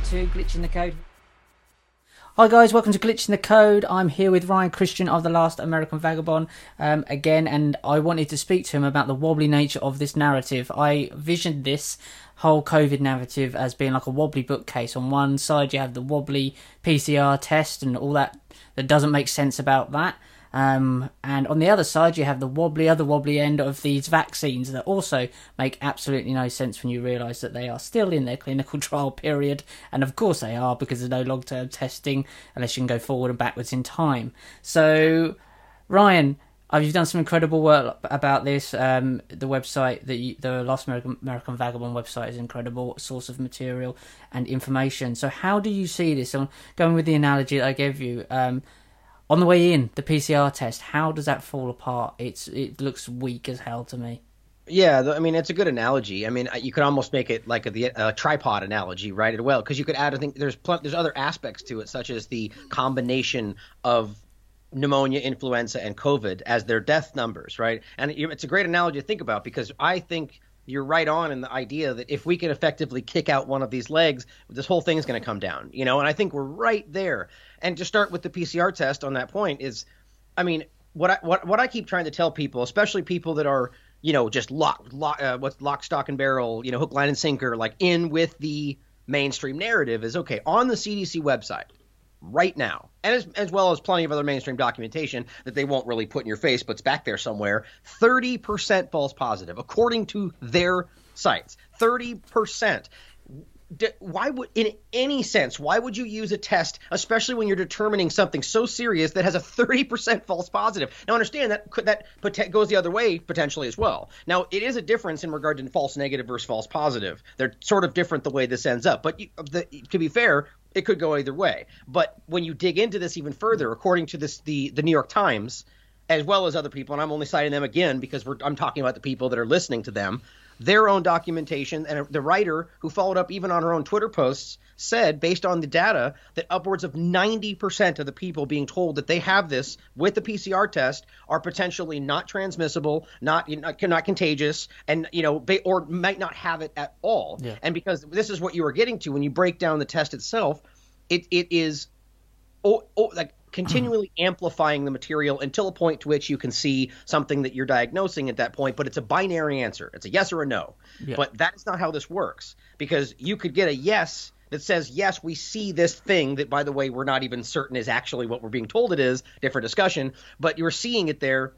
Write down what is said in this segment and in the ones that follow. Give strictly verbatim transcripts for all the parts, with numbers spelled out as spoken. welcome to Glitching the Code. Hi guys, welcome to Glitching the Code. I'm here with Ryan Christian of The Last American Vagabond um, again, and I wanted to speak to him about the wobbly nature of this narrative. I visioned this whole COVID narrative as being like a wobbly bookcase. On one side you have the wobbly P C R test and all that that doesn't make sense about that. Um, and on the other side, you have the wobbly, other wobbly end of these vaccines that also make absolutely no sense when you realise that they are still in their clinical trial period. And of course they are, because there's no long-term testing unless you can go forward and backwards in time. So, Ryan, you've done some incredible work about this. Um, the website, that you, the Last American, American Vagabond website, is an incredible source of material and information. So how do you see this? I'm going with the analogy that I gave you. Um, On the way in, the P C R test, how does that fall apart? It's It looks weak as hell to me. Yeah, I mean, it's a good analogy. I mean, you could almost make it like a, a tripod analogy, right? Well, because you could add, I think there's, pl- there's other aspects to it, such as the combination of pneumonia, influenza, and COVID as their death numbers, right? And it's a great analogy to think about, because I think you're right on in the idea that if we can effectively kick out one of these legs, this whole thing is going to come down, you know, and I think we're right there. And to start with the P C R test on that point is, I mean, what I what, what I keep trying to tell people, especially people that are, you know, just lock, lock, uh, what's lock, stock, and barrel, you know, hook, line, and sinker, like in with the mainstream narrative is, okay, on the C D C website right now, and as, as well as plenty of other mainstream documentation that they won't really put in your face, but's back there somewhere, thirty percent false positive, according to their sites, thirty percent. Why would, in any sense, why would you use a test, especially when you're determining something so serious that has a thirty percent false positive? Now, understand that that goes the other way potentially as well. Now, it is a difference in regard to false negative versus false positive. They're sort of different the way this ends up. But you, the, to be fair, it could go either way. But when you dig into this even further, according to this, the, the New York Times, as well as other people, and I'm only citing them again because we're, I'm talking about the people that are listening to them, their own documentation, and the writer who followed up even on her own Twitter posts said, based on the data, that upwards of ninety percent of the people being told that they have this with the P C R test are potentially not transmissible, not, not contagious, and, you know, or might not have it at all. Yeah. And because this is what you were getting to when you break down the test itself, it it is oh, oh, like continually amplifying the material until a point to which you can see something that you're diagnosing at that point, but it's a binary answer. It's a yes or a no. Yeah. But that's not how this works, because you could get a yes that says, yes, we see this thing that, by the way, we're not even certain is actually what we're being told it is, different discussion, but you're seeing it there.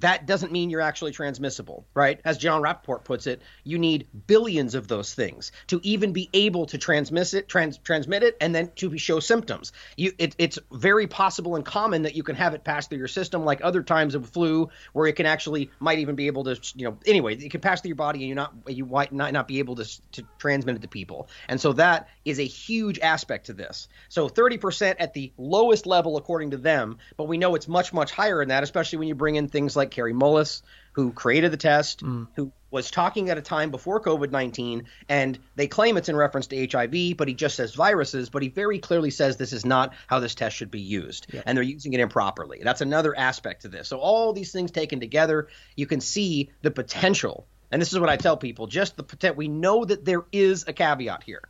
That doesn't mean you're actually transmissible, right? As John Rappoport puts it, you need billions of those things to even be able to transmit it, trans- transmit it, and then to show symptoms. You, it, it's very possible and common that you can have it pass through your system, like other times of flu, where it can actually might even be able to, you know, anyway, it can pass through your body, and you not you might not, not be able to to transmit it to people. And so that is a huge aspect to this. So thirty percent at the lowest level, according to them, but we know it's much much higher than that, especially when you bring in things like. Like Kary Mullis, who created the test, mm. who was talking at a time before covid nineteen, and they claim it's in reference to H I V, but he just says viruses, but he very clearly says this is not how this test should be used, yeah. and they're using it improperly. That's another aspect to this. So all these things taken together, you can see the potential, and this is what I tell people, just the potential. We know that there is a caveat here.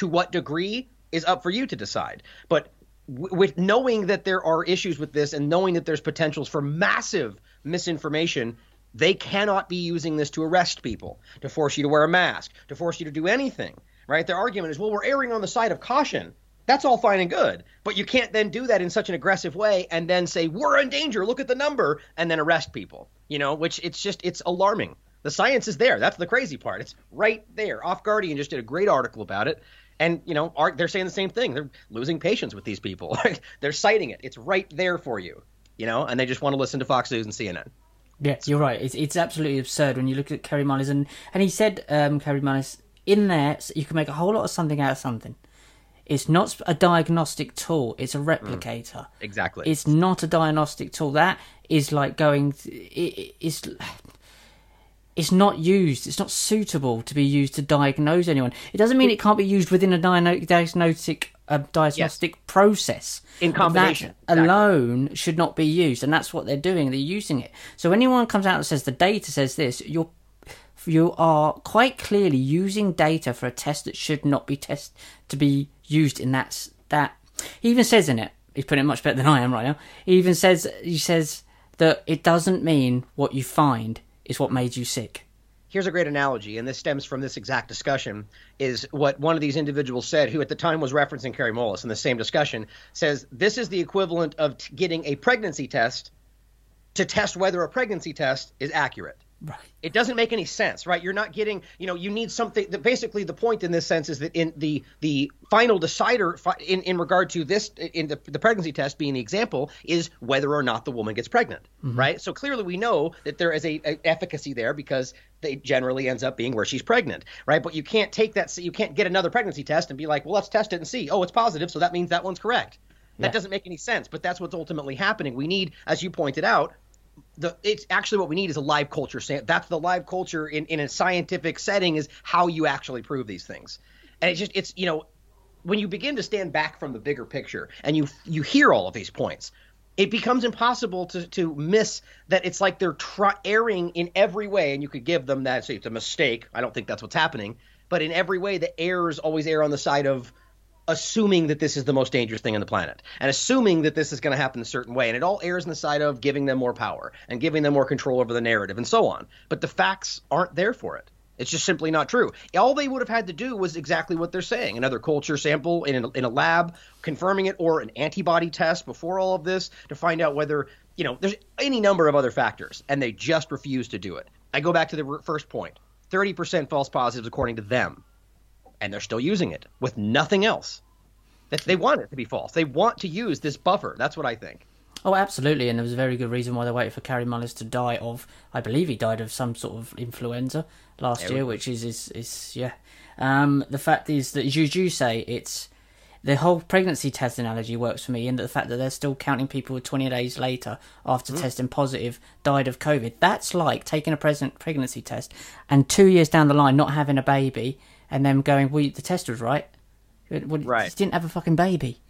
To what degree is up for you to decide, but w- with knowing that there are issues with this and knowing that there's potentials for massive misinformation, they cannot be using this to arrest people, to force you to wear a mask, to force you to do anything, right? Their argument is, well, we're erring on the side of caution. That's all fine and good, but you can't then do that in such an aggressive way and then say, we're in danger, look at the number, and then arrest people, you know, which it's just, it's alarming. The science is there. That's the crazy part. It's right there. Off Guardian just did a great article about it. And, you know, are, they're saying the same thing. They're losing patience with these people. They're citing it. It's right there for you. You know, and they just want to listen to Fox News and C N N. Yeah, you're right. It's it's absolutely absurd when you look at Kary Mullis. And, and he said, um, Kary Mullis, in there, you can make a whole lot of something out of something. It's not a diagnostic tool. It's a replicator. Mm, exactly. It's not a diagnostic tool. That is like going... It, it's... It's not used. It's not suitable to be used to diagnose anyone. It doesn't mean it can't be used within a diagnostic a diagnostic yes. process. In combination. That exactly. alone should not be used, and that's what they're doing. They're using it. So anyone comes out and says the data says this, you're you are quite clearly using data for a test that should not be test to be used in that that. He even says in it, he's putting it much better than I am right now. He even says he says that it doesn't mean what you find is what made you sick. Here's a great analogy, and this stems from this exact discussion, is what one of these individuals said, who at the time was referencing Kary Mullis in the same discussion, says this is the equivalent of t- getting a pregnancy test to test whether a pregnancy test is accurate. Right. It doesn't make any sense, right? You're not getting, you know, you need something that basically the point in this sense is that in the the final decider fi- in, in regard to this, in the, the pregnancy test being the example, is whether or not the woman gets pregnant, mm-hmm. right? So clearly we know that there is a, a efficacy there because it generally ends up being where she's pregnant, right? But you can't take that, so you can't get another pregnancy test and be like, well, let's test it and see. Oh, it's positive. So that means that one's correct. Yeah. That doesn't make any sense, but that's what's ultimately happening. We need, as you pointed out, The, it's actually what we need is a live culture. That's the live culture in, in a scientific setting is how you actually prove these things. And it's just it's, you know, when you begin to stand back from the bigger picture and you you hear all of these points, it becomes impossible to, to miss that it's like they're try, erring in every way. And you could give them that. So it's a mistake. I don't think that's what's happening. But in every way, the errors always err on the side of assuming that this is the most dangerous thing on the planet and assuming that this is going to happen a certain way. And it all errs on the side of giving them more power and giving them more control over the narrative and so on. But the facts aren't there for it. It's just simply not true. All they would have had to do was exactly what they're saying. Another culture sample in a, in a lab confirming it, or an antibody test before all of this to find out whether, you know, there's any number of other factors, and they just refuse to do it. I go back to the first point, thirty percent false positives according to them. And they're still using it with nothing else. That they want it to be false. They want to use this buffer. That's what I think. Oh, absolutely. And there was a very good reason why they waited for Kary Mullis to die of, I believe he died of some sort of influenza last yeah, year, we- which is, is, is yeah. Um, the fact is that, as you do say, it's the whole pregnancy test analogy works for me in that the fact that they're still counting people twenty days later after mm. testing positive died of COVID. That's like taking a present pregnancy test and two years down the line not having a baby. And them going, well, the test was right. Well, right. She didn't have a fucking baby.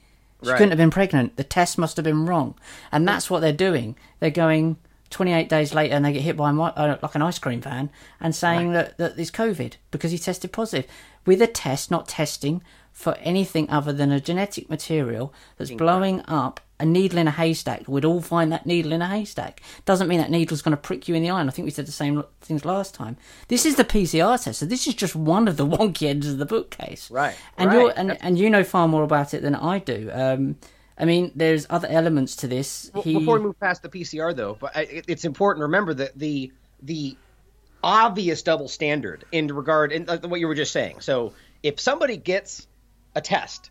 She right. couldn't have been pregnant. The test must have been wrong. And that's what they're doing. They're going twenty-eight days later and they get hit by my, uh, like an ice cream van and saying right. that, that it's COVID because he tested positive. With a test, not testing for anything other than a genetic material that's Incredible. blowing up a needle in a haystack. We'd all find that needle in a haystack. Doesn't mean that needle's going to prick you in the eye. And I think we said the same things last time. This is the P C R test, so this is just one of the wonky ends of the bookcase. Right. And right. you're and, and you know far more about it than I do. Um, I mean, there's other elements to this. Well, he... Before we move past the P C R, though, but I, it's important to remember that the the obvious double standard in regard in uh, what you were just saying. So if somebody gets a test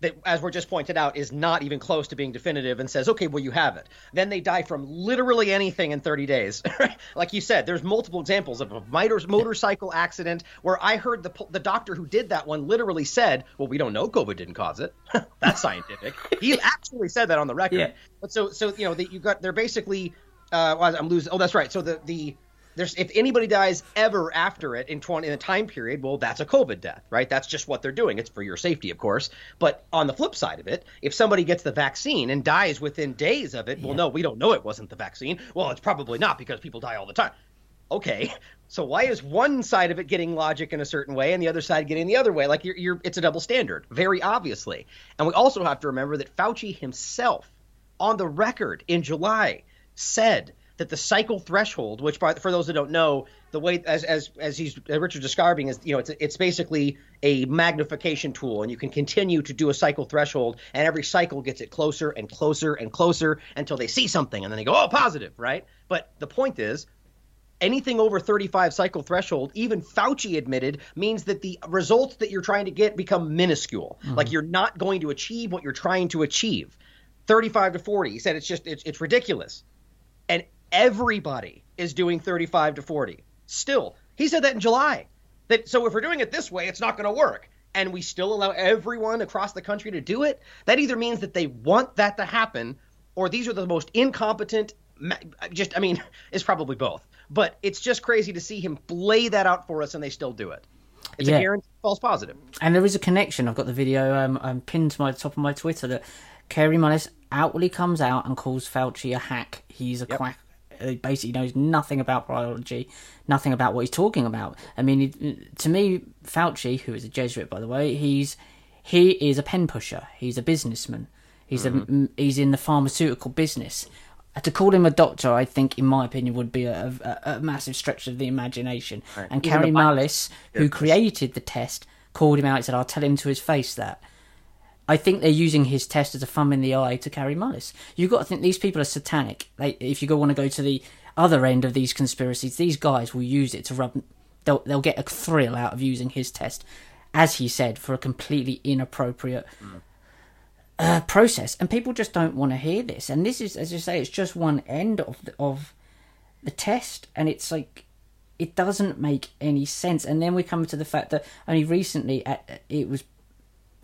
that, as we're just pointed out, is not even close to being definitive and says, okay, well, you have it. Then they die from literally anything in thirty days. Like you said, there's multiple examples of a motorcycle accident where I heard the the doctor who did that one literally said, well, we don't know, COVID didn't cause it. That's scientific. He actually said that on the record. Yeah. But so, so you know, that you got, they're basically, uh, well, I'm losing, oh, that's right. So the, the, There's, if anybody dies ever after it in twenty in a time period, well, that's a COVID death, right? That's just what they're doing. It's for your safety, of course. But on the flip side of it, if somebody gets the vaccine and dies within days of it, yeah. well, no, we don't know it wasn't the vaccine. Well, it's probably not because people die all the time. Okay, so why is one side of it getting logic in a certain way and the other side getting the other way? Like you're, you're, it's a double standard, very obviously. And we also have to remember that Fauci himself, on the record in July, said that the cycle threshold, which by, for those that don't know, the way as as as he's as Richard's describing is, you know, it's it's basically a magnification tool, and you can continue to do a cycle threshold, and every cycle gets it closer and closer and closer until they see something, and then they go, oh, positive, right? But the point is, anything over thirty-five cycle threshold, even Fauci admitted, means that the results that you're trying to get become minuscule. Mm-hmm. Like you're not going to achieve what you're trying to achieve. thirty-five to forty, he said it's just it's it's ridiculous, and everybody is doing thirty-five to forty. Still, he said that in July. That so if we're doing it this way, it's not going to work. And we still allow everyone across the country to do it. That either means that they want that to happen, or these are the most incompetent, just, I mean, it's probably both. But it's just crazy to see him lay that out for us and they still do it. It's yeah. a guaranteed false positive. And there is a connection. I've got the video um, um, pinned to my top of my Twitter that Kary Mullis outwardly comes out and calls Fauci a hack. He's a yep. quack. who basically knows nothing about biology, nothing about what he's talking about. I mean, to me, Fauci, who is a Jesuit, by the way, he's he is a pen pusher. He's a businessman. He's mm-hmm. a, he's in the pharmaceutical business. To call him a doctor, I think, in my opinion, would be a, a, a massive stretch of the imagination. Right. And Kary Mullis, yeah, who created the test, called him out and said, I'll tell him to his face that. I think they're using his test as a thumb in the eye to Kary Mullis. You've got to think these people are satanic. They, if you go, want to go to the other end of these conspiracies, these guys will use it to rub... They'll, they'll get a thrill out of using his test, as he said, for a completely inappropriate... Mm. Uh, process, and people just don't want to hear this. And this is, as you say, it's just one end of the, of the test, and it's like it doesn't make any sense. And then we come to the fact that only recently at, it was,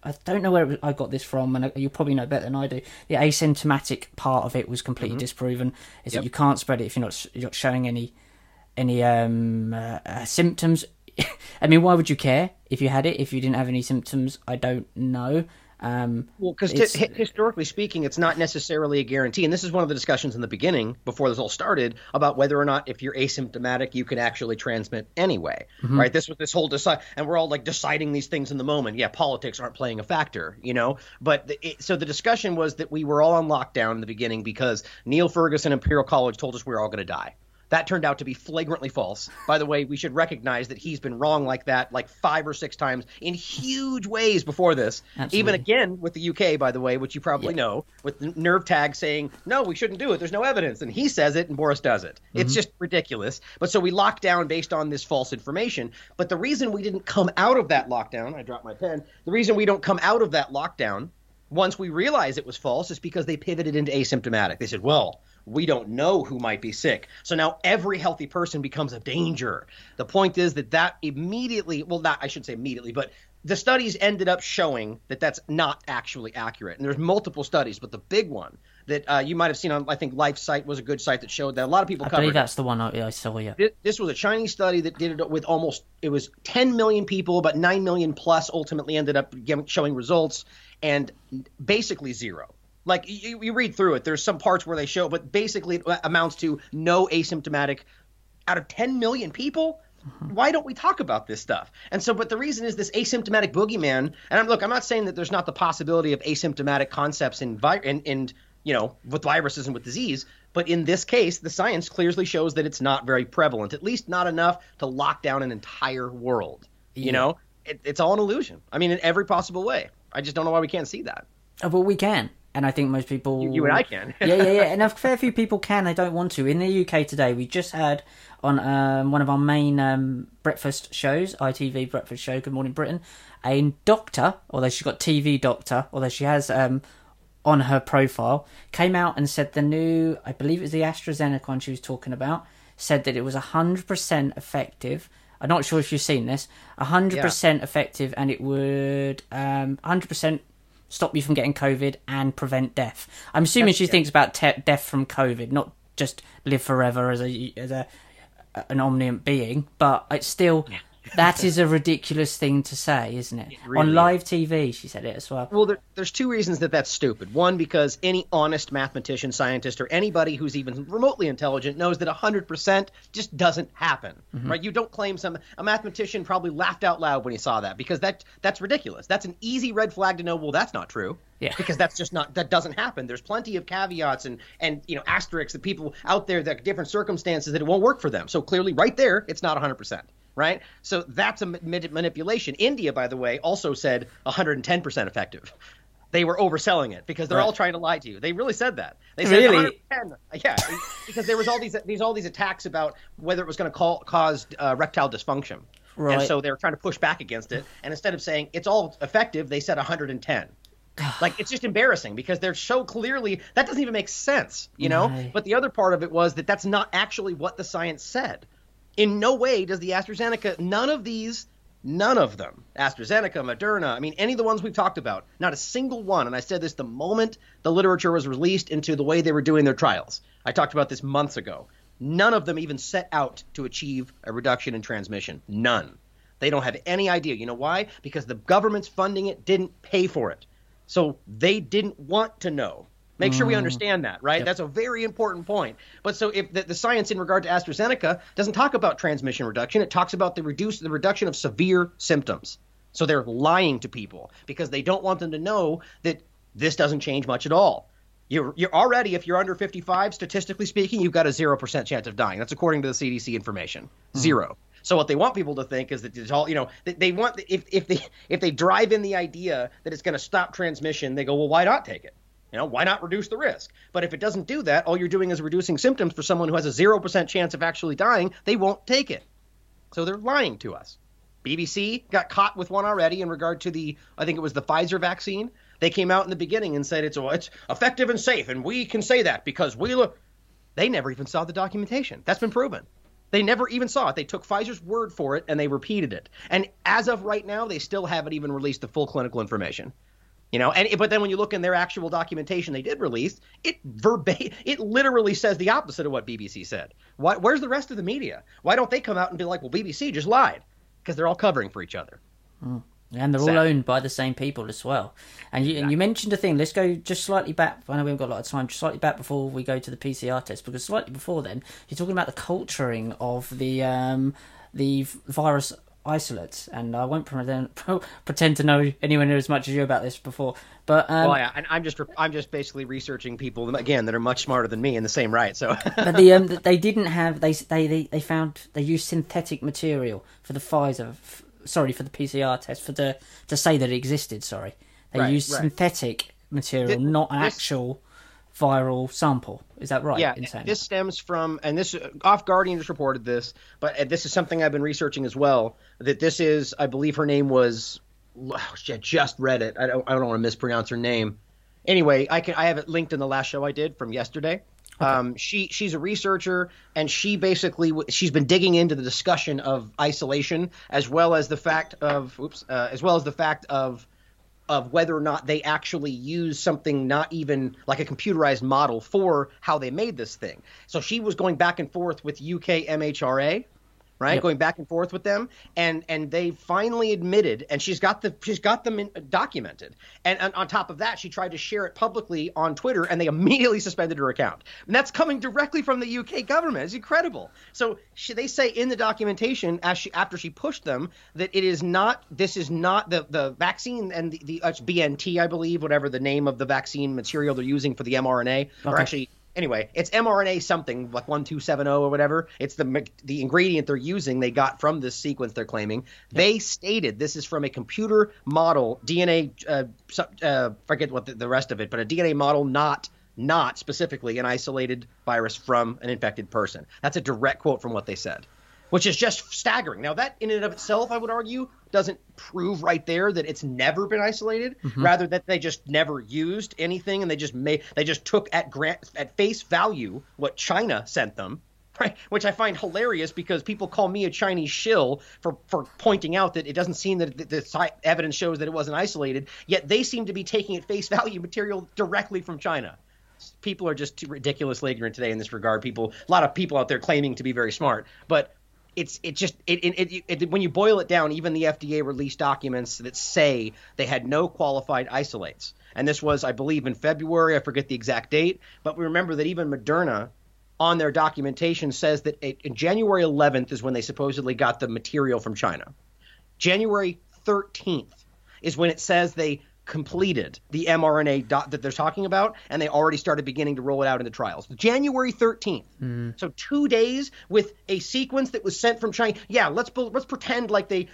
I don't know where it was, I got this from, and you probably know better than I do. The asymptomatic part of it was completely mm-hmm. disproven. Is yep. that you can't spread it if you're not you're not showing any any um, uh, uh, symptoms. I mean, why would you care if you had it if you didn't have any symptoms? I don't know. Um, well, because t- historically speaking, it's not necessarily a guarantee. And this is one of the discussions in the beginning before this all started about whether or not if you're asymptomatic, you can actually transmit anyway. Mm-hmm. Right. This was this whole decide. And we're all like deciding these things in the moment. Yeah. Politics aren't playing a factor, you know, but the, it, so the discussion was that we were all on lockdown in the beginning because Neil Ferguson, Imperial College, told us we were all going to die. That turned out to be flagrantly false. By the way, we should recognize that he's been wrong like that like five or six times in huge ways before this. Absolutely. Even again with the U K, by the way, which you probably yeah. know, with NERVTAG saying, no, we shouldn't do it. There's no evidence. And he says it and Boris does it. Mm-hmm. It's just ridiculous. But so we locked down based on this false information. But the reason we didn't come out of that lockdown – I dropped my pen. The reason we don't come out of that lockdown once we realize it was false is because they pivoted into asymptomatic. They said, well – we don't know who might be sick. So now every healthy person becomes a danger. The point is that that immediately – well, not I shouldn't say immediately, but the studies ended up showing that that's not actually accurate. And there's multiple studies, but the big one that uh, you might have seen on – I think Life site was a good site that showed that a lot of people covered. I believe that's the one I, I saw, yeah. This, this was a Chinese study that did it with almost – it was ten million people, about nine million plus ultimately ended up showing results and basically zero. Like you, you read through it, there's some parts where they show, but basically it amounts to no asymptomatic out of ten million people. Mm-hmm. Why don't we talk about this stuff? And so, but the reason is this asymptomatic boogeyman. And I'm, look, I'm not saying that there's not the possibility of asymptomatic concepts in vi- and, and you know, with viruses and with disease. But in this case, the science clearly shows that it's not very prevalent, at least not enough to lock down an entire world. Yeah. You know, it, it's all an illusion. I mean, in every possible way. I just don't know why we can't see that. Oh, but we can. And I think most people... You, you and I can. yeah, yeah, yeah. And a fair few people can. They don't want to. In the U K today, we just had on um, one of our main um, breakfast shows, I T V breakfast show, Good Morning Britain, a doctor, although she's got T V doctor, although she has um, on her profile, came out and said the new, I believe it was the AstraZeneca one she was talking about, said that it was one hundred percent effective. I'm not sure if you've seen this. one hundred percent yeah. effective, and it would um, one hundred percent... stop you from getting COVID and prevent death. I'm assuming That's she good. Thinks about te- death from COVID, not just live forever as a as a an omniscient being. But it's still yeah. that is a ridiculous thing to say, isn't it? It really on live is. T V, she said it as well. Well, there, there's two reasons that that's stupid. One, because any honest mathematician, scientist, or anybody who's even remotely intelligent knows that one hundred percent just doesn't happen, mm-hmm. right? You don't claim some – a mathematician probably laughed out loud when he saw that because that that's ridiculous. That's an easy red flag to know, well, that's not true. Yeah. Because that's just not – that doesn't happen. There's plenty of caveats and, and you know, asterisks that people out there that different circumstances that it won't work for them. So clearly right there it's not one hundred percent. Right. So that's a manipulation. India, by the way, also said one hundred ten percent effective. They were overselling it because they're right. all trying to lie to you. They really said that. They said really? one hundred ten. Yeah, because there was all these these all these attacks about whether it was going to cause uh, erectile dysfunction. Right. And so they were trying to push back against it. And instead of saying it's all effective, they said one hundred ten. Like, it's just embarrassing because they're so clearly – that doesn't even make sense, you know. Right. But the other part of it was that that's not actually what the science said. In no way does the AstraZeneca, none of these, none of them, AstraZeneca, Moderna, I mean, any of the ones we've talked about, not a single one. And I said this the moment the literature was released into the way they were doing their trials. I talked about this months ago. None of them even set out to achieve a reduction in transmission. None. They don't have any idea. You know why? Because the government's funding it didn't pay for it. So they didn't want to know. Make mm. sure we understand that, right? Yep. That's a very important point. But so if the, the science in regard to AstraZeneca doesn't talk about transmission reduction, it talks about the reduce the reduction of severe symptoms. So they're lying to people because they don't want them to know that this doesn't change much at all. You're, you're already, if you're under fifty-five, statistically speaking, you've got a zero percent chance of dying. That's according to the C D C information. Mm. Zero. So what they want people to think is that it's all, you know, they, they want, if if they if they drive in the idea that it's going to stop transmission, they go, well, why not take it? You know, why not reduce the risk? But if it doesn't do that, all you're doing is reducing symptoms for someone who has a zero percent chance of actually dying. They won't take it. So they're lying to us. B B C got caught with one already in regard to the, I think it was the Pfizer vaccine. They came out in the beginning and said it's it's effective and safe, and we can say that because we look. They never even saw the documentation. That's been proven. They never even saw it. They took Pfizer's word for it, and they repeated it. And as of right now, they still haven't even released the full clinical information. You know, and but then when you look in their actual documentation they did release, it verbatim, it literally says the opposite of what B B C said. Why, where's the rest of the media? Why don't they come out and be like, well, B B C just lied? Because they're all covering for each other. Mm. And they're so. all owned by the same people as well. And you, exactly. and you mentioned a thing. Let's go just slightly back. I know we haven't got a lot of time. Slightly back before we go to the P C R test, because slightly before then, you're talking about the culturing of the um, the virus isolates. And I won't pretend, pretend to know anywhere near as much as you about this before. But um, well, yeah, and I'm just I'm just basically researching people again that are much smarter than me in the same right. So, but the um, they didn't have they they they found they used synthetic material for the Pfizer. Sorry, for the P C R test, for the to say that it existed. Sorry, they right, used right. synthetic material, it, not an this, actual viral sample. Is that right? Yeah, Insane. This stems from, and this Off Guardian just reported this, but this is something I've been researching as well. That this is, I believe her name was. Oh, I just read it. I don't. I don't want to mispronounce her name. Anyway, I can. I have it linked in the last show I did from yesterday. Okay. Um, she she's a researcher, and she basically she's been digging into the discussion of isolation as well as the fact of oops uh, as well as the fact of of whether or not they actually use something not even like a computerized model for how they made this thing. So she was going back and forth with U K M H R A. Right, yep. Going back and forth with them, and and they finally admitted, and she's got the she's got them in, documented, and, and on top of that, she tried to share it publicly on Twitter, and they immediately suspended her account, and that's coming directly from the U K government. It's incredible. So she, they say in the documentation, as she after she pushed them, that it is not this is not the the vaccine and the, the uh, B N T, I believe, whatever the name of the vaccine material they're using for the mRNA, okay. Or actually. Anyway, it's mRNA something like one two seven zero or whatever. It's the the ingredient they're using they got from this sequence they're claiming. Yep. They stated this is from a computer model, D N A uh, – uh, forget what the, the rest of it, but a D N A model not not specifically an isolated virus from an infected person. That's a direct quote from what they said, which is just staggering. Now that in and of itself, I would argue, doesn't prove right there that it's never been isolated, mm-hmm. rather that they just never used anything and they just made they just took at grant at face value what China sent them, right? Which I find hilarious because people call me a Chinese shill for, for pointing out that it doesn't seem that the, the evidence shows that it wasn't isolated, yet they seem to be taking at face value material directly from China. People are just too ridiculously ignorant today in this regard. People, a lot of people out there claiming to be very smart, but It's it just it it, it it when you boil it down, even the F D A released documents that say they had no qualified isolates. And this was, I believe, in February. I forget the exact date. But we remember that even Moderna on their documentation says that it, January eleventh is when they supposedly got the material from China. January thirteenth is when it says they completed the mRNA dot that they're talking about, and they already started beginning to roll it out into trials. January thirteenth. Mm. So two days with a sequence that was sent from China. Yeah, let's let's pretend like they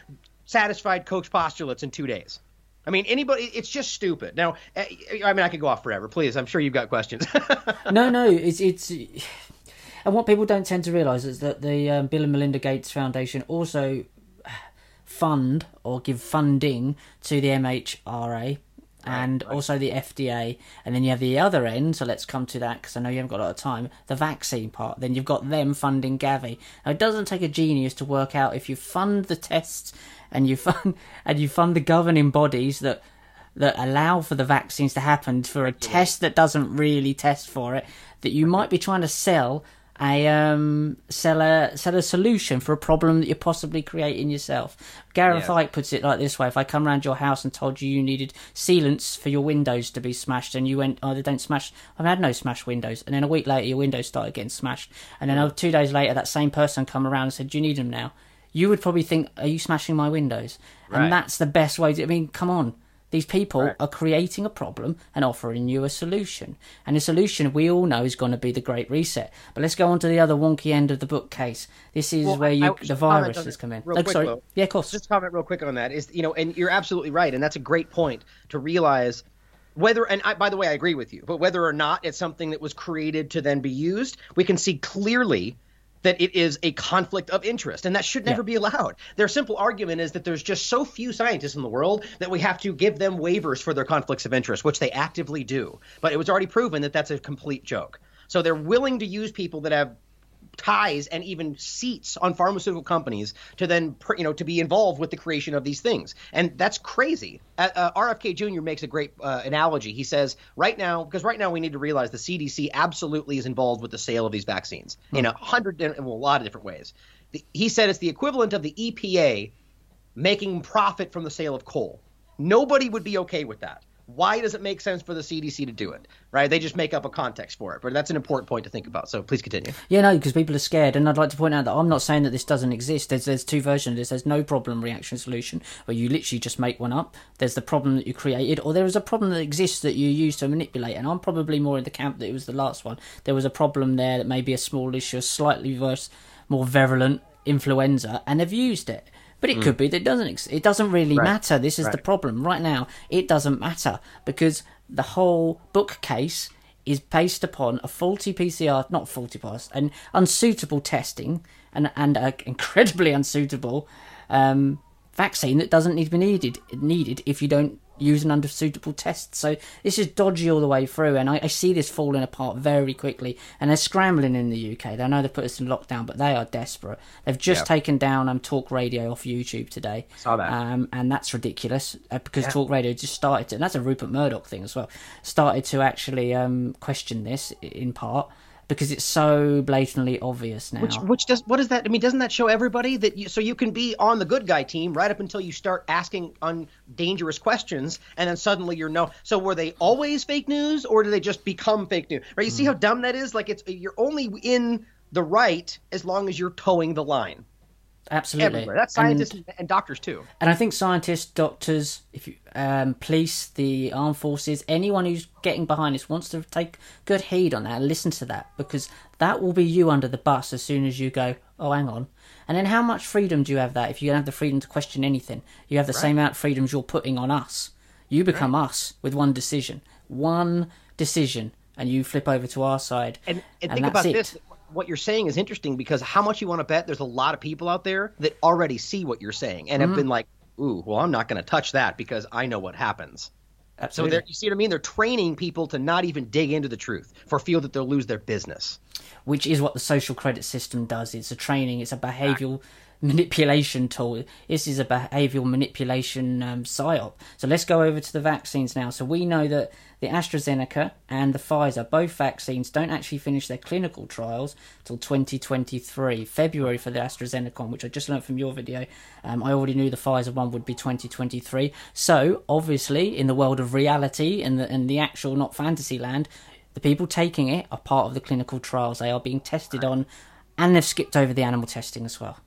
satisfied Koch's postulates in two days. I mean, anybody, it's just stupid. Now, I mean, I could go off forever. Please, I'm sure you've got questions. no, no, it's it's. And what people don't tend to realise is that the um, Bill and Melinda Gates Foundation also fund or give funding to the M H R A. And right, right. also the F D A, and then you have the other end, so let's come to that because I know you haven't got a lot of time, the vaccine part. Then you've got them funding Gavi. Now, it doesn't take a genius to work out if you fund the tests and you fund and you fund the governing bodies that that allow for the vaccines to happen for a test that doesn't really test for it, that you might be trying to sell a um, sell a sell a solution for a problem that you're possibly creating yourself. Gareth yeah. Ike puts it like this way: if I come round your house and told you you needed sealants for your windows to be smashed, and you went, "Oh, they don't smash. I've had no smashed windows," and then a week later your windows started getting smashed, and then yeah. two days later that same person come around and said, "Do you need them now?" You would probably think, "Are you smashing my windows?" Right. And that's the best way to, I mean, come on. These people right. are creating a problem and offering you a solution. And the solution we all know is going to be the Great Reset. But let's go on to the other wonky end of the bookcase. This is well, where you, the viruses come in. Real like, quick, sorry. Though. Yeah, of course. Just comment real quick on that. Is, you know, and you're absolutely right. And that's a great point to realize whether – and I, by the way, I agree with you. But whether or not it's something that was created to then be used, we can see clearly – that it is a conflict of interest, and that should never yeah. be allowed. Their simple argument is that there's just so few scientists in the world that we have to give them waivers for their conflicts of interest, which they actively do. But it was already proven that that's a complete joke. So they're willing to use people that have ties and even seats on pharmaceutical companies to then, you know, to be involved with the creation of these things. And that's crazy. Uh, uh, R F K Junior makes a great uh, analogy. He says right now, because right now we need to realize the C D C absolutely is involved with the sale of these vaccines mm-hmm. in a hundred and well, a lot of different ways. The, he said it's the equivalent of the E P A making profit from the sale of coal. Nobody would be okay with that. Why does it make sense for the C D C to do it, right? They just make up a context for it. But that's an important point to think about. So please continue. Yeah, no, because people are scared. And I'd like to point out that I'm not saying that this doesn't exist. There's, there's two versions of this. There's no problem, reaction, solution, where you literally just make one up. There's the problem that you created, or there is a problem that exists that you use to manipulate. And I'm probably more in the camp that it was the last one. There was a problem there that may be a small issue, a slightly worse, more virulent influenza, and they've used it. But it mm. could be that it doesn't. It doesn't really right. matter. This is right. the problem. Right now, it doesn't matter because the whole bookcase is based upon a faulty P C R, not faulty pass, an unsuitable testing and and an incredibly unsuitable um, vaccine that doesn't need to be needed needed if you don't use an unsuitable test. So this is dodgy all the way through, and I, I see this falling apart very quickly. And they're scrambling in the U K. They know they've put us in lockdown, but they are desperate. They've just yep. taken down um, Talk Radio off YouTube today. Saw that. Um, and that's ridiculous uh, because yeah. Talk Radio just started to, and that's a Rupert Murdoch thing as well, started to actually um, question this in part. Because it's so blatantly obvious now. Which, which does what does that? I mean, doesn't that show everybody that you, so you can be on the good guy team right up until you start asking on dangerous questions, and then suddenly you're no. So were they always fake news, or do they just become fake news? Right? You mm. see how dumb that is? Like it's you're only in the right as long as you're towing the line. Absolutely. Everywhere. That's scientists and, and doctors too. And I think scientists, doctors, if you, um, police, the armed forces, anyone who's getting behind this wants to take good heed on that and listen to that, because that will be you under the bus as soon as you go, oh, hang on. And then how much freedom do you have that if you don't have the freedom to question anything? You have the right. same amount of freedoms you're putting on us. You become right. us with one decision. One decision, and you flip over to our side. And, and, and think that's about it. This. What you're saying is interesting because how much you want to bet there's a lot of people out there that already see what you're saying and mm-hmm. have been like, ooh, well, I'm not going to touch that because I know what happens. Absolutely. So you see what I mean? They're training people to not even dig into the truth for fear that they'll lose their business. Which is what the social credit system does. It's a training. It's a behavioral manipulation tool. This is a behavioral manipulation um, psyop. So let's go over to the vaccines now. So we know that the AstraZeneca and the Pfizer, both vaccines, don't actually finish their clinical trials till twenty twenty-three, February for the AstraZeneca one, which I just learned from your video. Um, I already knew the Pfizer one would be twenty twenty-three. So, obviously, in the world of reality and the, and the actual, not fantasy land, the people taking it are part of the clinical trials. They are being tested on, and they've skipped over the animal testing as well.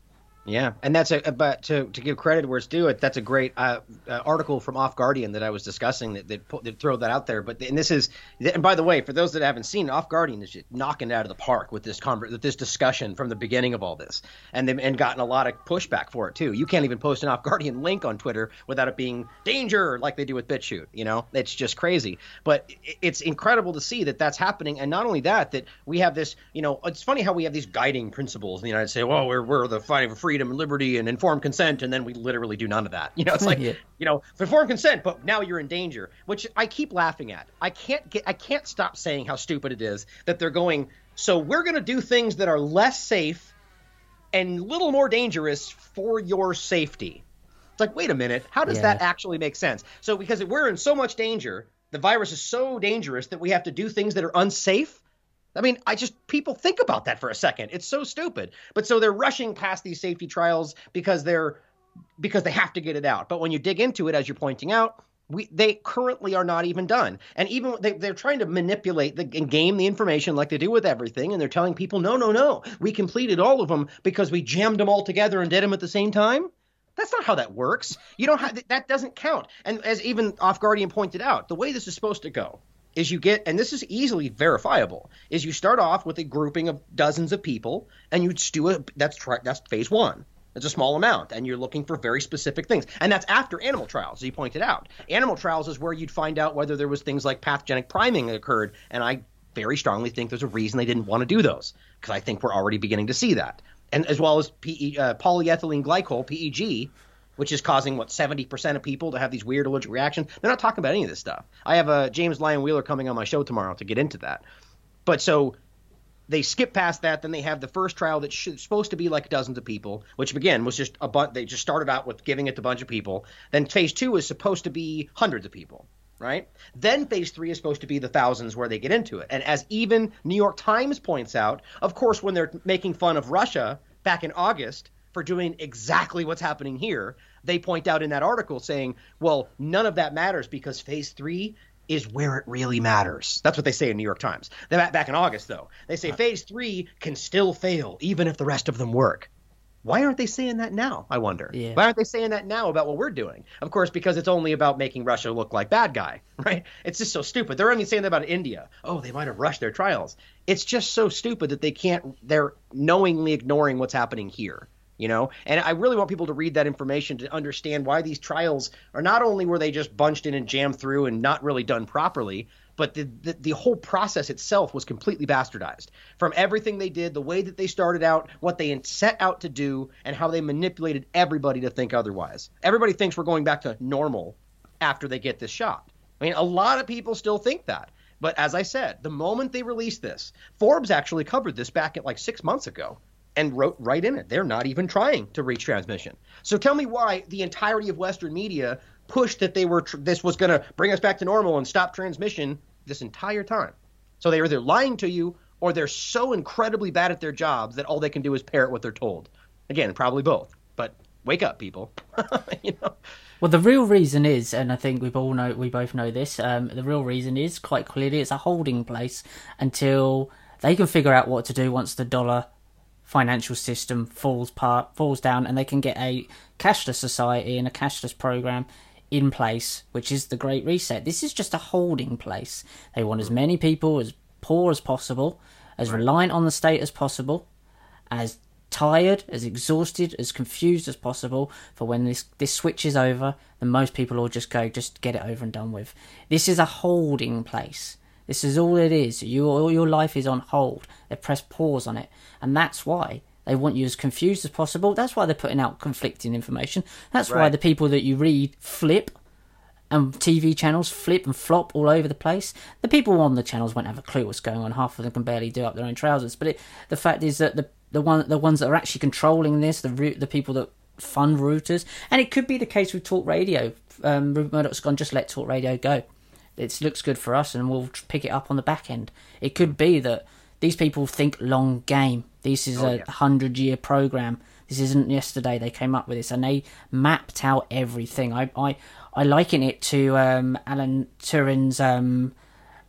Yeah, and that's a but to, to give credit where it's due. That's a great uh, uh, article from Off Guardian that I was discussing that that, that throw that out there. But and this is and by the way, for those that haven't seen, Off Guardian is just knocking it out of the park with this conver- with this discussion from the beginning of all this, and they've and gotten a lot of pushback for it too. You can't even post an Off Guardian link on Twitter without it being danger like they do with BitChute. You know, it's just crazy. But it's incredible to see that that's happening, and not only that, that we have this. You know, it's funny how we have these guiding principles in the United States. Well, we're we're the fighting for freedom. freedom and liberty and informed consent, and then we literally do none of that. You know, it's like, yeah. you know, informed consent, but now you're in danger, which I keep laughing at. I can't get, I can't stop saying how stupid it is that they're going, so we're going to do things that are less safe and little more dangerous for your safety. It's like, wait a minute, how does yeah. that actually make sense? So because we're in so much danger, the virus is so dangerous that we have to do things that are unsafe I mean, I just people think about that for a second. It's so stupid. But so they're rushing past these safety trials because they're because they have to get it out. But when you dig into it, as you're pointing out, we they currently are not even done. And even they, they're trying to manipulate the, and game the information like they do with everything. And they're telling people, no, no, no, we completed all of them because we jammed them all together and did them at the same time. That's not how that works. You don't have that doesn't count. And as even Off Guardian pointed out, the way this is supposed to go is you get, and this is easily verifiable, is you start off with a grouping of dozens of people and you do a that's try, that's phase one. It's a small amount, and you're looking for very specific things. And that's after animal trials, as you pointed out. Animal trials is where you'd find out whether there was things like pathogenic priming that occurred, and I very strongly think there's a reason they didn't want to do those, because I think we're already beginning to see that. And as well as P E, uh, polyethylene glycol, P E G, which is causing, what, seventy percent of people to have these weird allergic reactions. They're not talking about any of this stuff. I have uh, James Lyon-Wheeler coming on my show tomorrow to get into that. But so – they skip past that, then they have the first trial that's supposed to be like dozens of people, which again was just a bunch. They just started out with giving it to a bunch of people. Then phase two is supposed to be hundreds of people, right? Then phase three is supposed to be the thousands where they get into it. And as even New York Times points out, of course, when they're making fun of Russia back in August for doing exactly what's happening here, they point out in that article saying, well, none of that matters because phase three is where it really matters. That's what they say in New York Times. They're back in August, though. They say phase three can still fail, even if the rest of them work. Why aren't they saying that now, I wonder? Yeah. Why aren't they saying that now about what we're doing? Of course, because it's only about making Russia look like bad guy, right? It's just so stupid. They're only saying that about India. Oh, they might have rushed their trials. It's just so stupid that they can't – they're knowingly ignoring what's happening here. You know, and I really want people to read that information to understand why these trials are not only were they just bunched in and jammed through and not really done properly, but the, the the whole process itself was completely bastardized from everything they did, the way that they started out, what they set out to do, and how they manipulated everybody to think otherwise. Everybody thinks we're going back to normal after they get this shot. I mean, a lot of people still think that. But as I said, the moment they released this, Forbes actually covered this back at like six months ago. And wrote right in it. They're not even trying to reach transmission. So tell me why the entirety of Western media pushed that they were tr- this was going to bring us back to normal and stop transmission this entire time. So they were either lying to you or they're so incredibly bad at their jobs that all they can do is parrot what they're told. Again, probably both. But wake up, people. You know? Well, the real reason is, and I think we all know, we both know this. Um, the real reason is quite clearly it's a holding place until they can figure out what to do once the dollar financial system falls part falls down and they can get a cashless society and a cashless program in place, which is the Great Reset. This is just a holding place. They want as many people as poor as possible, as reliant on the state as possible, as tired, as exhausted, as confused as possible, for when this this switches over, then most people will just go, just get it over and done with. This is a holding place. This is all it is. You, all your life is on hold. They press pause on it. And that's why they want you as confused as possible. That's why they're putting out conflicting information. That's right. Why the people that you read flip and T V channels flip and flop all over the place. The people on the channels won't have a clue what's going on. Half of them can barely do up their own trousers. But it, the fact is that the the one the ones that are actually controlling this, the root, the people that fund routers, and it could be the case with Talk Radio. Um, Rupert Murdoch's gone, just let Talk Radio go. It looks good for us and we'll pick it up on the back end. It could be that these people think long game. This is oh, a hundred-year yeah. program. This isn't yesterday they came up with this. And they mapped out everything. I I, I liken it to um, Alan Turing's um,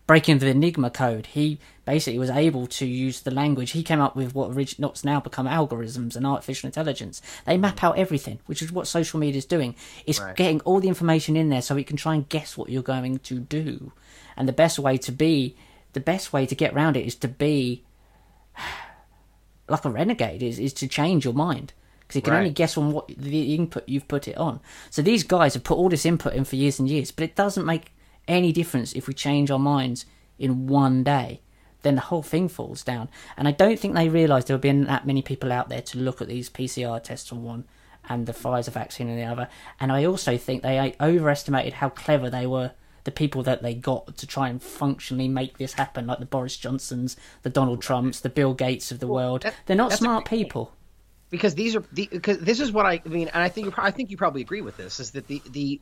Breaking the Enigma Code. He basically was able to use the language. He came up with what origin- what's now become algorithms and artificial intelligence. They map out everything, which is what social media is doing. It's right. Getting all the information in there so it can try and guess what you're going to do. And the best way to be... The best way to get around it is to be like a renegade, is, is to change your mind. Because you can right. only guess on what the input you've put it on. So these guys have put all this input in for years and years, but it doesn't make any difference if we change our minds in one day. Then the whole thing falls down. And I don't think they realised there would be that many people out there to look at these P C R tests on one and the Pfizer vaccine on the other. And I also think they overestimated how clever they were, the people that they got to try and functionally make this happen, like the Boris Johnsons, the Donald Trumps, the Bill Gates of the well, world. That, They're not smart people. Because these are the, because this is what I mean, and I think I think you probably agree with this, is that the, the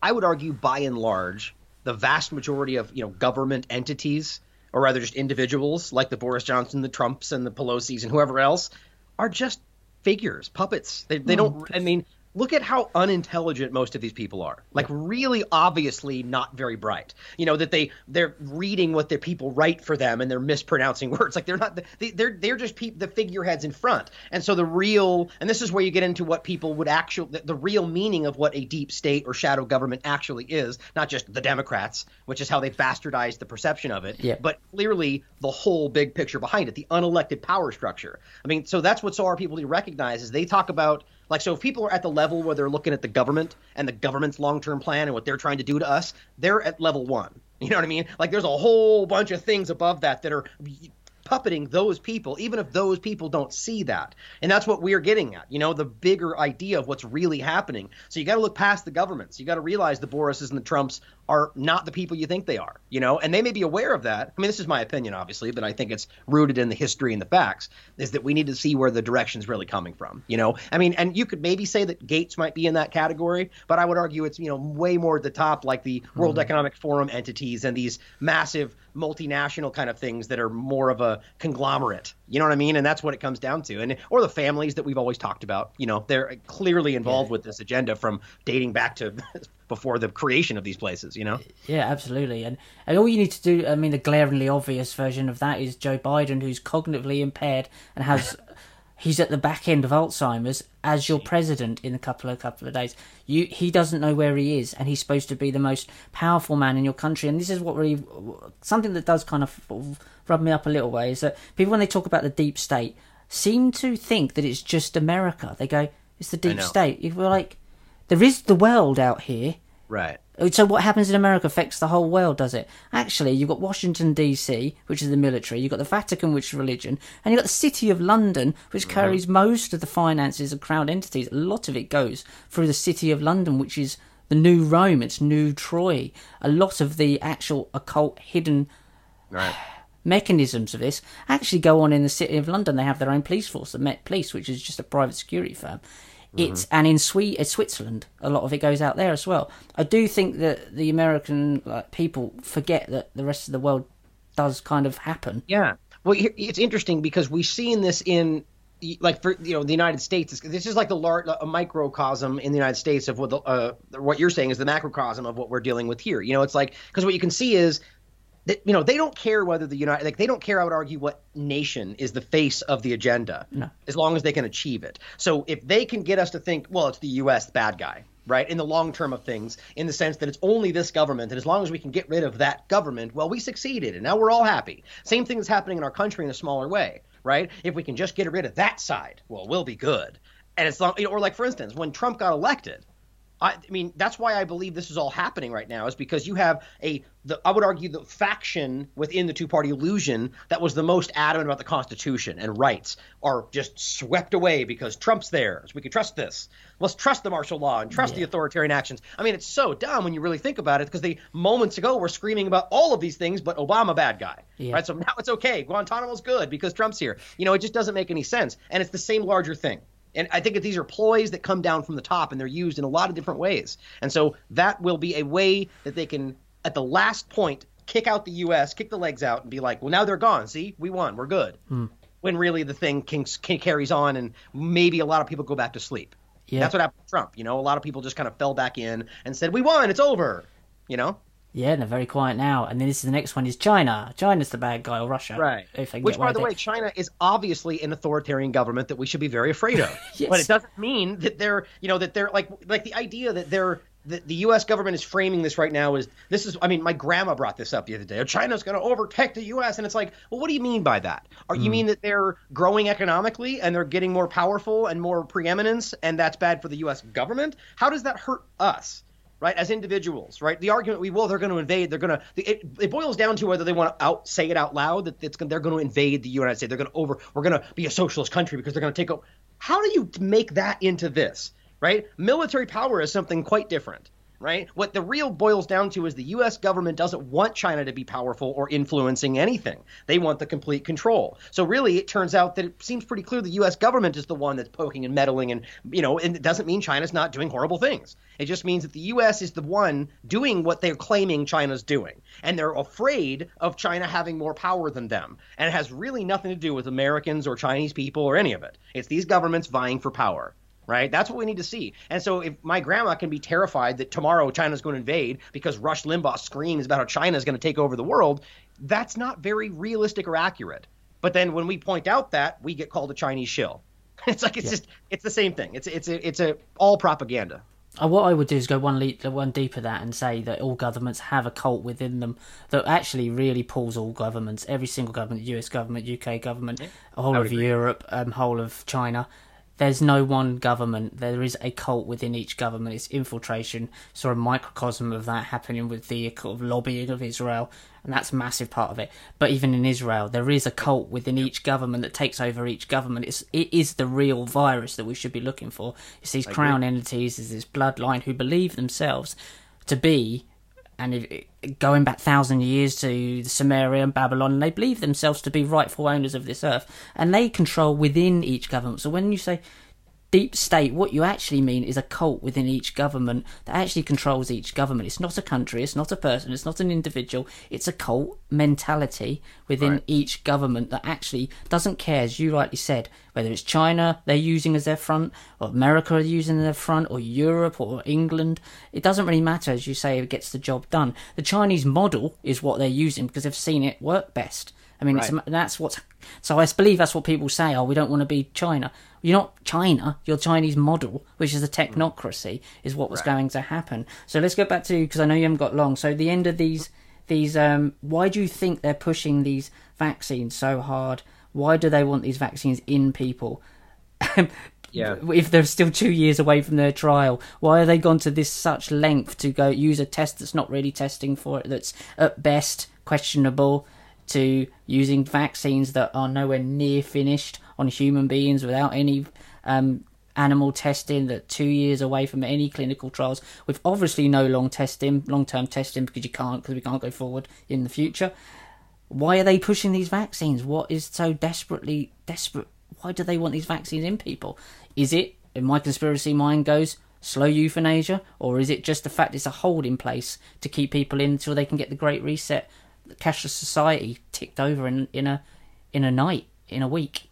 I would argue by and large the vast majority of, you know, government entities or rather just individuals like the Boris Johnson, the Trumps, and the Pelosi's and whoever else, are just figures, puppets. They, they don't – I mean, look at how unintelligent most of these people are. Like, really obviously not very bright. You know, that they, they're reading what the people write for them and they're mispronouncing words. Like, they're not they, – they're they're just pe- the figureheads in front. And so the real – and this is where you get into what people would actually – the real meaning of what a deep state or shadow government actually is, not just the Democrats, which is how they bastardized the perception of it, yeah. but clearly the whole big picture behind it, the unelected power structure. I mean, so that's what so our people do recognize is they talk about – Like, so if people are at the level where they're looking at the government and the government's long-term plan and what they're trying to do to us, they're at level one. You know what I mean? Like, there's a whole bunch of things above that that are puppeting those people, even if those people don't see that. And that's what we're getting at, you know, the bigger idea of what's really happening. So you got to look past the governments. You got to realize the Borises and the Trumps are not the people you think they are, you know, and they may be aware of that. I mean, this is my opinion, obviously, but I think it's rooted in the history and the facts is that we need to see where the direction's really coming from, you know. I mean, and you could maybe say that Gates might be in that category, but I would argue it's, you know, way more at the top, like the mm-hmm. World Economic Forum entities and these massive multinational kind of things that are more of a conglomerate, you know what I mean? And that's what it comes down to. And or the families that we've always talked about, you know, they're clearly involved yeah. with this agenda from dating back to before the creation of these places, you know? Yeah, absolutely. And, and all you need to do, I mean, the glaringly obvious version of that is Joe Biden, who's cognitively impaired and has, he's at the back end of Alzheimer's as your president in a couple of couple of days. You, he doesn't know where he is, and he's supposed to be the most powerful man in your country. And this is what really, something that does kind of rub me up a little way is that people, when they talk about the deep state, seem to think that it's just America. They go, it's the deep state. If we're like, there is the world out here. Right. So what happens in America affects the whole world, does it? Actually, you've got Washington, D C, which is the military. You've got the Vatican, which is religion. And you've got the City of London, which mm-hmm. carries most of the finances of crown entities. A lot of it goes through the City of London, which is the new Rome. It's new Troy. A lot of the actual occult hidden... Right. mechanisms of this actually go on in the City of London. They have their own police force, the Met Police, which is just a private security firm. It's mm-hmm. and in Swe- Switzerland, a lot of it goes out there as well. I do think that the American like, people forget that the rest of the world does kind of happen. Yeah, well, it's interesting because we've seen this in like for you know the United States. This is like the large a microcosm in the United States of what the, uh, what you're saying is the macrocosm of what we're dealing with here. You know, it's like because what you can see is. That, you know, they don't care whether the United – like they don't care, I would argue, what nation is the face of the agenda no. as long as they can achieve it. So if they can get us to think, well, it's the U S the bad guy, right, in the long term of things in the sense that it's only this government and as long as we can get rid of that government, well, we succeeded and now we're all happy. Same thing is happening in our country in a smaller way, right? If we can just get rid of that side, well, we'll be good. And it's long, you know, or like for instance, when Trump got elected – I mean, that's why I believe this is all happening right now is because you have a the, – I would argue the faction within the two-party illusion that was the most adamant about the Constitution and rights are just swept away because Trump's there. So we can trust this. Let's trust the martial law and trust yeah. the authoritarian actions. I mean, it's so dumb when you really think about it because they moments ago were screaming about all of these things but Obama bad guy. Yeah. Right? So now it's okay. Guantanamo's good because Trump's here. You know, it just doesn't make any sense. And it's the same larger thing. And I think that these are ploys that come down from the top and they're used in a lot of different ways. And so that will be a way that they can, at the last point, kick out the U S, kick the legs out and be like, well, now they're gone. See, we won. We're good. Mm. When really the thing can, can carries on and maybe a lot of people go back to sleep. Yeah. That's what happened to Trump. You know, a lot of people just kind of fell back in and said, we won. It's over. You know? Yeah, they're very quiet now. And then this is the next one is China. China's the bad guy, or Russia. Right. If Which, by the way, China is obviously an authoritarian government that we should be very afraid of. Yes. But it doesn't mean that they're, you know, that they're like, like the idea that they're, that the U S government is framing this right now is, this is, I mean, my grandma brought this up the other day. China's going to overtake the U S. And it's like, well, what do you mean by that? Are mm. you mean that they're growing economically and they're getting more powerful and more preeminence and that's bad for the U S government? How does that hurt us? Right, as individuals, right? The argument we well, they're going to invade. They're going to. It, it boils down to whether they want to out say it out loud that it's they're going to invade the United States. They're going to over. We're going to be a socialist country because they're going to take over. How do you make that into this? Right, military power is something quite different. right? What the real boils down to is the U S government doesn't want China to be powerful or influencing anything. They want the complete control. So really, it turns out that it seems pretty clear the U S government is the one that's poking and meddling, and, you know, and it doesn't mean China's not doing horrible things. It just means that the U S is the one doing what they're claiming China's doing, and they're afraid of China having more power than them. And it has really nothing to do with Americans or Chinese people or any of it. It's these governments vying for power. Right? That's what we need to see. And so if my grandma can be terrified that tomorrow China's going to invade because Rush Limbaugh screams about how China is going to take over the world, that's not very realistic or accurate. But then when we point out that, we get called a Chinese shill. It's like it's yeah. just it's the same thing. It's it's a, it's a all propaganda. What I would do is go one le- one deeper that and say that all governments have a cult within them that actually really pulls all governments, every single government, U S government, U K government, yeah. whole of agree. Europe, um, whole of China. There's no one government. There is a cult within each government. It's infiltration. Saw a microcosm of that happening with the kind of lobbying of Israel, and that's a massive part of it. But even in Israel, there is a cult within each government that takes over each government. It's, it is the real virus that we should be looking for. It's these I crown agree. entities, it's this bloodline who believe themselves to be, and it, it, going back thousand years to Samaria and Babylon, and they believe themselves to be rightful owners of this earth, and they control within each government. So when you say deep state, what you actually mean is a cult within each government that actually controls each government. It's not a country, it's not a person, it's not an individual, it's a cult mentality within right. each government that actually doesn't care, as you rightly said, whether it's China they're using as their front, or America are using as their front, or Europe, or England. It doesn't really matter, as you say, it gets the job done. The Chinese model is what they're using because they've seen it work best. I mean, right. it's, that's what's... So I believe that's what people say, oh, we don't want to be China. You're not China, your Chinese model, which is a technocracy, is what was right. going to happen. So let's go back to, because I know you haven't got long, so the end of these... these. Um, why do you think they're pushing these vaccines so hard? Why do they want these vaccines in people? Yeah. If they're still two years away from their trial, why are they gone to this such length to go use a test that's not really testing for it, that's at best questionable, to using vaccines that are nowhere near finished on human beings without any um, animal testing, that two years away from any clinical trials with obviously no long testing, long-term testing, because you can't, because we can't go forward in the future. Why are they pushing these vaccines? What is so desperately desperate? Why do they want these vaccines in people? Is it, in my conspiracy mind goes, slow euthanasia, or is it just the fact it's a hold in place to keep people in until they can get the Great Reset? Cashless society ticked over in, in a in a night, in a week.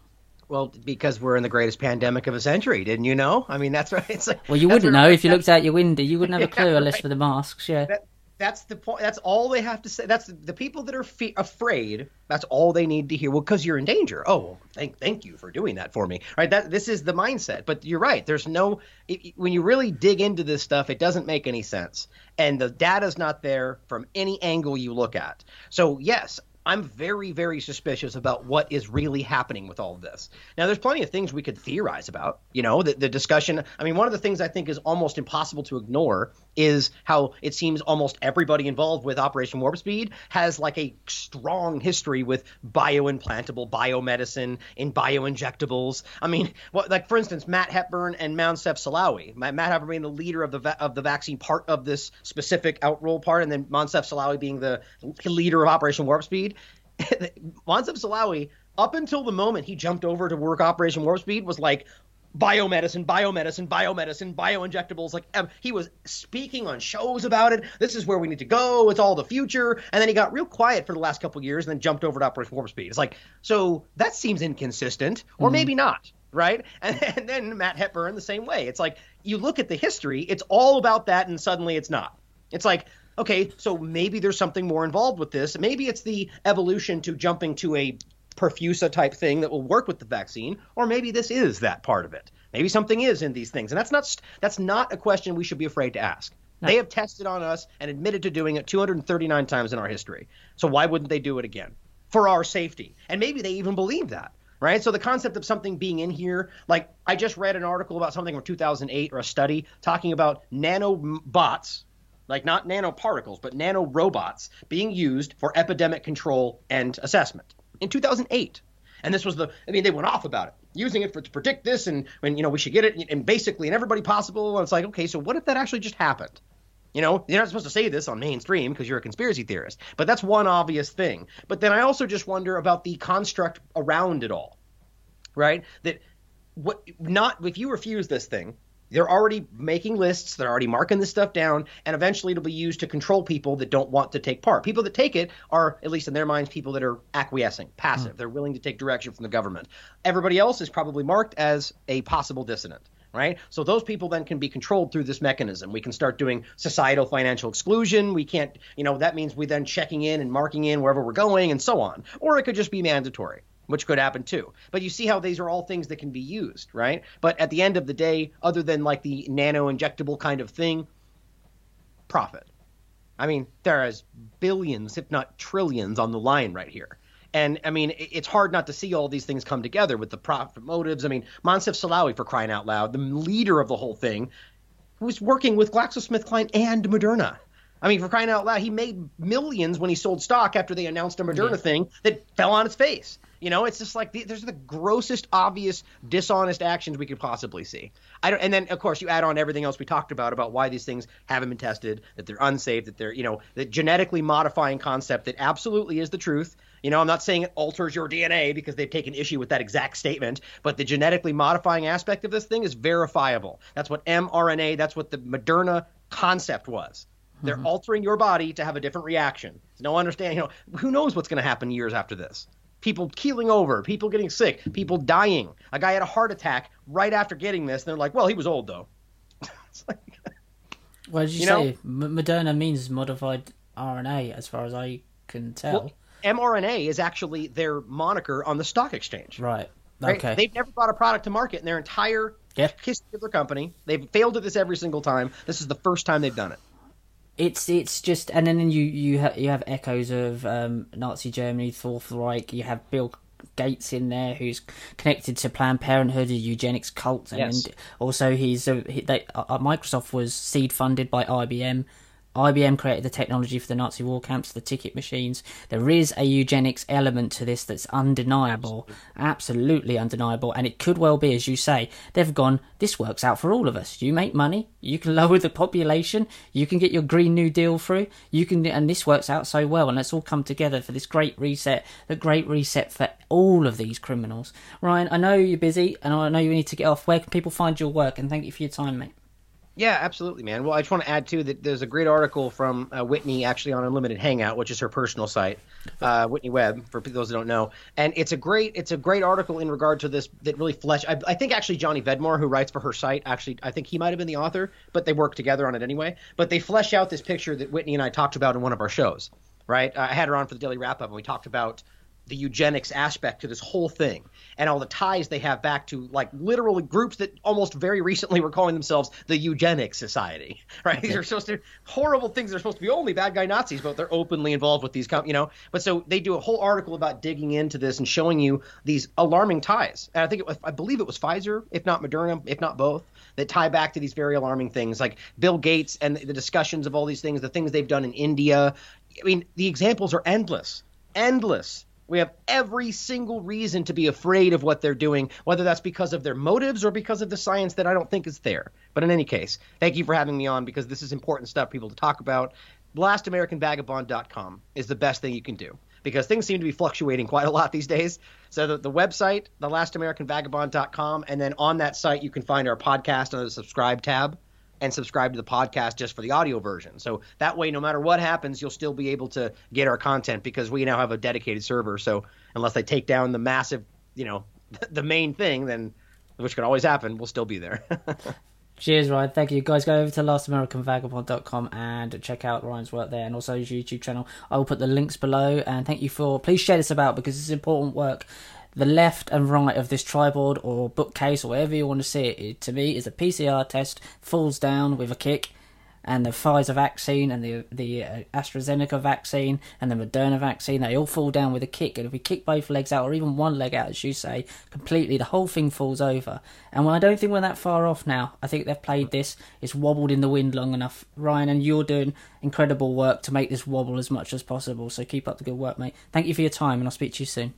Well, because we're in the greatest pandemic of a century, didn't you know? I mean, that's right. It's like, well, you wouldn't know if you looked out your window. You wouldn't have a clue yeah, unless right. for the masks. Yeah, that, that's the point. That's all they have to say. That's the, the people that are fe- afraid. That's all they need to hear. Well, because you're in danger. Oh, well, thank thank you for doing that for me. Right. That this is the mindset. But you're right. There's no it, when you really dig into this stuff, it doesn't make any sense. And the data's not there from any angle you look at. So, yes, I'm very, very suspicious about what is really happening with all of this. Now, there's plenty of things we could theorize about, you know, the, the discussion. I mean, one of the things I think is almost impossible to ignore is how it seems almost everybody involved with Operation Warp Speed has like a strong history with bioimplantable, biomedicine, and bioinjectables. I mean, what, like, for instance, Matt Hepburn and Moncef Slaoui. Matt Hepburn being the leader of the va- of the vaccine part of this specific outroll part, and then Moncef Slaoui being the leader of Operation Warp Speed. Moncef Slaoui, up until the moment he jumped over to work Operation Warp Speed, was like biomedicine, biomedicine, biomedicine, bioinjectables. Like um, he was speaking on shows about it. This is where we need to go. It's all the future. And then he got real quiet for the last couple of years, and then jumped over to Operation Warp Speed. It's like, so that seems inconsistent, or mm. maybe not. Right. And, and then Matt Hepburn the same way. It's like you look at the history. It's all about that. And suddenly it's not. It's like, okay, so maybe there's something more involved with this. Maybe it's the evolution to jumping to a perfusa type thing that will work with the vaccine, or maybe this is that part of it. Maybe something is in these things, and that's not that's not a question we should be afraid to ask. No. They have tested on us and admitted to doing it two hundred thirty-nine times in our history. So why wouldn't they do it again for our safety? And maybe they even believe that. Right. So the concept of something being in here, like I just read an article about something from two thousand eight or a study talking about nanobots. Like not nanoparticles, but nanorobots being used for epidemic control and assessment in two thousand eight. And this was the – I mean, they went off about it, using it for, to predict this and, and, you know, we should get it and basically and everybody possible. And it's like, okay, so what if that actually just happened? You know, you're not supposed to say this on mainstream because you're a conspiracy theorist, but that's one obvious thing. But then I also just wonder about the construct around it all, right? That what not if you refuse this thing, they're already making lists. They're already marking this stuff down, and eventually it'll be used to control people that don't want to take part. People that take it are, at least in their minds, people that are acquiescing, passive. Mm. They're willing to take direction from the government. Everybody else is probably marked as a possible dissident. Right. So those people then can be controlled through this mechanism. We can start doing societal financial exclusion. We can't, you know, that means we then checking in and marking in wherever we're going and so on. Or it could just be mandatory, which could happen too. But you see how these are all things that can be used. Right. But at the end of the day, other than like the nano injectable kind of thing, profit. I mean, there is billions, if not trillions on the line right here. And, I mean, it's hard not to see all these things come together with the profit motives. I mean, Moncef Slaoui, for crying out loud, the leader of the whole thing, was working with GlaxoSmithKline and Moderna. I mean, for crying out loud, he made millions when he sold stock after they announced a Moderna yeah. thing that fell on its face. You know, it's just like the, there's the grossest, obvious, dishonest actions we could possibly see. I don't, and then, of course, you add on everything else we talked about, about why these things haven't been tested, that they're unsafe, that they're, you know, the genetically modifying concept that absolutely is the truth. You know, I'm not saying it alters your D N A because they've taken issue with that exact statement, but the genetically modifying aspect of this thing is verifiable. That's what mRNA, that's what the Moderna concept was. They're mm-hmm. altering your body to have a different reaction. There's no understanding, you know, who knows what's going to happen years after this. People keeling over, people getting sick, people dying. A guy had a heart attack right after getting this. And they're like, well, he was old, though. It's like, well, did you, you say know? Moderna means modified R N A, as far as I can tell. Well, mRNA is actually their moniker on the stock exchange. Right. Okay. Right? They've never brought a product to market in their entire yep. history of their company. They've failed at this every single time. This is the first time they've done it. It's it's just, and then you you have you have echoes of um, Nazi Germany, Fourth Reich. You have Bill Gates in there, who's connected to Planned Parenthood, a eugenics cult, and yes. also he's a, he, they, uh, Microsoft was seed funded by I B M. I B M created the technology for the Nazi war camps, the ticket machines. There is a eugenics element to this that's undeniable, absolutely undeniable, and it could well be, as you say, they've gone, this works out for all of us. You make money, you can lower the population, you can get your Green New Deal through, you can, and this works out so well, and let's all come together for this great reset, the great reset for all of these criminals. Ryan, I know you're busy, and I know you need to get off. Where can people find your work? And thank you for your time, mate. Yeah, absolutely, man. Well, I just want to add, too, that there's a great article from uh, Whitney, actually, on Unlimited Hangout, which is her personal site, uh, Whitney Webb, for those who don't know. And it's a great it's a great article in regard to this that really flesh. I, I think actually Johnny Vedmore, who writes for her site, actually, I think he might have been the author, but they work together on it anyway. But they flesh out this picture that Whitney and I talked about in one of our shows, right? I had her on for the Daily Wrap-Up, and we talked about the eugenics aspect to this whole thing and all the ties they have back to like literal groups that almost very recently were calling themselves the Eugenic Society, right? These are supposed to horrible things. They're supposed to be only bad guy Nazis, but they're openly involved with these, com- you know, but so they do a whole article about digging into this and showing you these alarming ties. And I think it was, I believe it was Pfizer, if not Moderna, if not both, that tie back to these very alarming things like Bill Gates and the discussions of all these things, the things they've done in India. I mean, the examples are endless, endless. We have every single reason to be afraid of what they're doing, whether that's because of their motives or because of the science that I don't think is there. But in any case, thank you for having me on because this is important stuff for people to talk about. last american vagabond dot com is the best thing you can do because things seem to be fluctuating quite a lot these days. So the, the website, the last american vagabond dot com, and then on that site you can find our podcast under the subscribe tab. And subscribe to the podcast just for the audio version. So that way, no matter what happens, you'll still be able to get our content because we now have a dedicated server. So unless they take down the massive, you know, the main thing, then which could always happen, we'll still be there. Cheers, Ryan. Thank you, guys. Go over to last american vagabond dot com and check out Ryan's work there and also his YouTube channel. I will put the links below. And thank you for, please share this about because it's important work. The left and right of this triboard or bookcase or whatever you want to see it, it to me is a P C R test, falls down with a kick, and the Pfizer vaccine and the the AstraZeneca vaccine and the Moderna vaccine, they all fall down with a kick. And if we kick both legs out or even one leg out, as you say, completely, the whole thing falls over. And when I don't think we're that far off now. I think they've played this. It's wobbled in the wind long enough. Ryan, and you're doing incredible work to make this wobble as much as possible. So keep up the good work, mate. Thank you for your time, and I'll speak to you soon.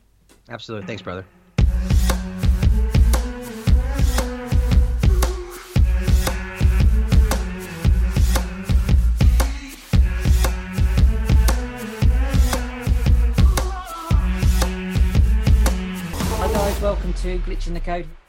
Absolutely. Thanks, brother. to Glitching the Code.